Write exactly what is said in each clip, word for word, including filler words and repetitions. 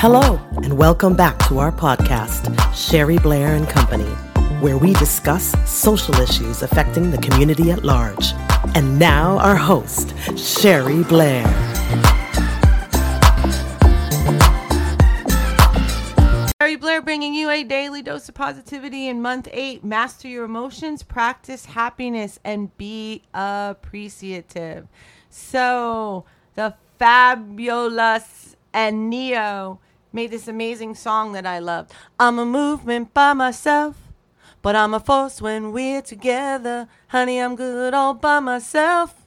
Hello, and welcome back to our podcast, Sherry Blair and Company, where we discuss social issues affecting the community at large. And now our host, Sherry Blair. Sherry Blair bringing you a daily dose of positivity in month eight. Master your emotions, practice happiness, and be appreciative. So the fabulous and Neo made this amazing song that I loved. I'm a movement by myself, but I'm a force when we're together. Honey, I'm good all by myself.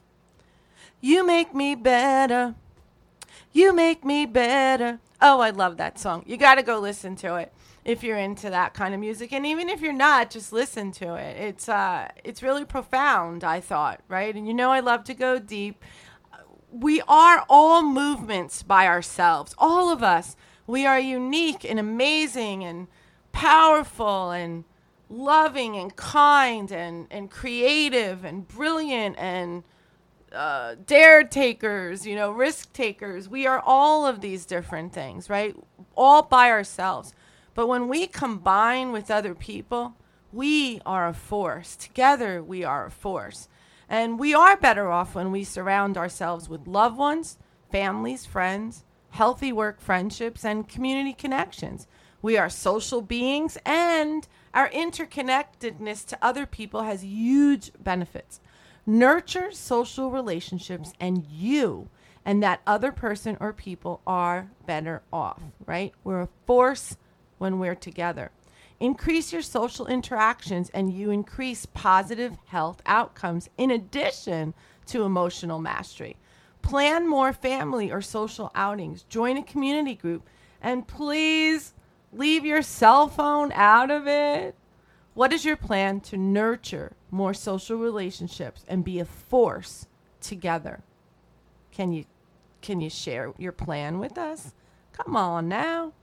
You make me better. You make me better. Oh, I love that song. You got to go listen to it if you're into that kind of music. And even if you're not, just listen to it. It's uh, it's really profound, I thought, right? And you know I love to go deep. We are all movements by ourselves. All of us. We are unique and amazing and powerful and loving and kind and, and creative and brilliant and Uh, dare takers, you know, risk takers. We are all of these different things, right? All by ourselves. But when we combine with other people, we are a force. Together, we are a force. And we are better off when we surround ourselves with loved ones, families, friends, healthy work friendships, and community connections. We are social beings, and our interconnectedness to other people has huge benefits. Nurture social relationships and you and that other person or people are better off, right? We're a force when we're together. Increase your social interactions and you increase positive health outcomes in addition to emotional mastery. Plan more family or social outings. Join a community group and please leave your cell phone out of it. What is your plan to nurture more social relationships and be a force together? Can you can you share your plan with us? Come on now.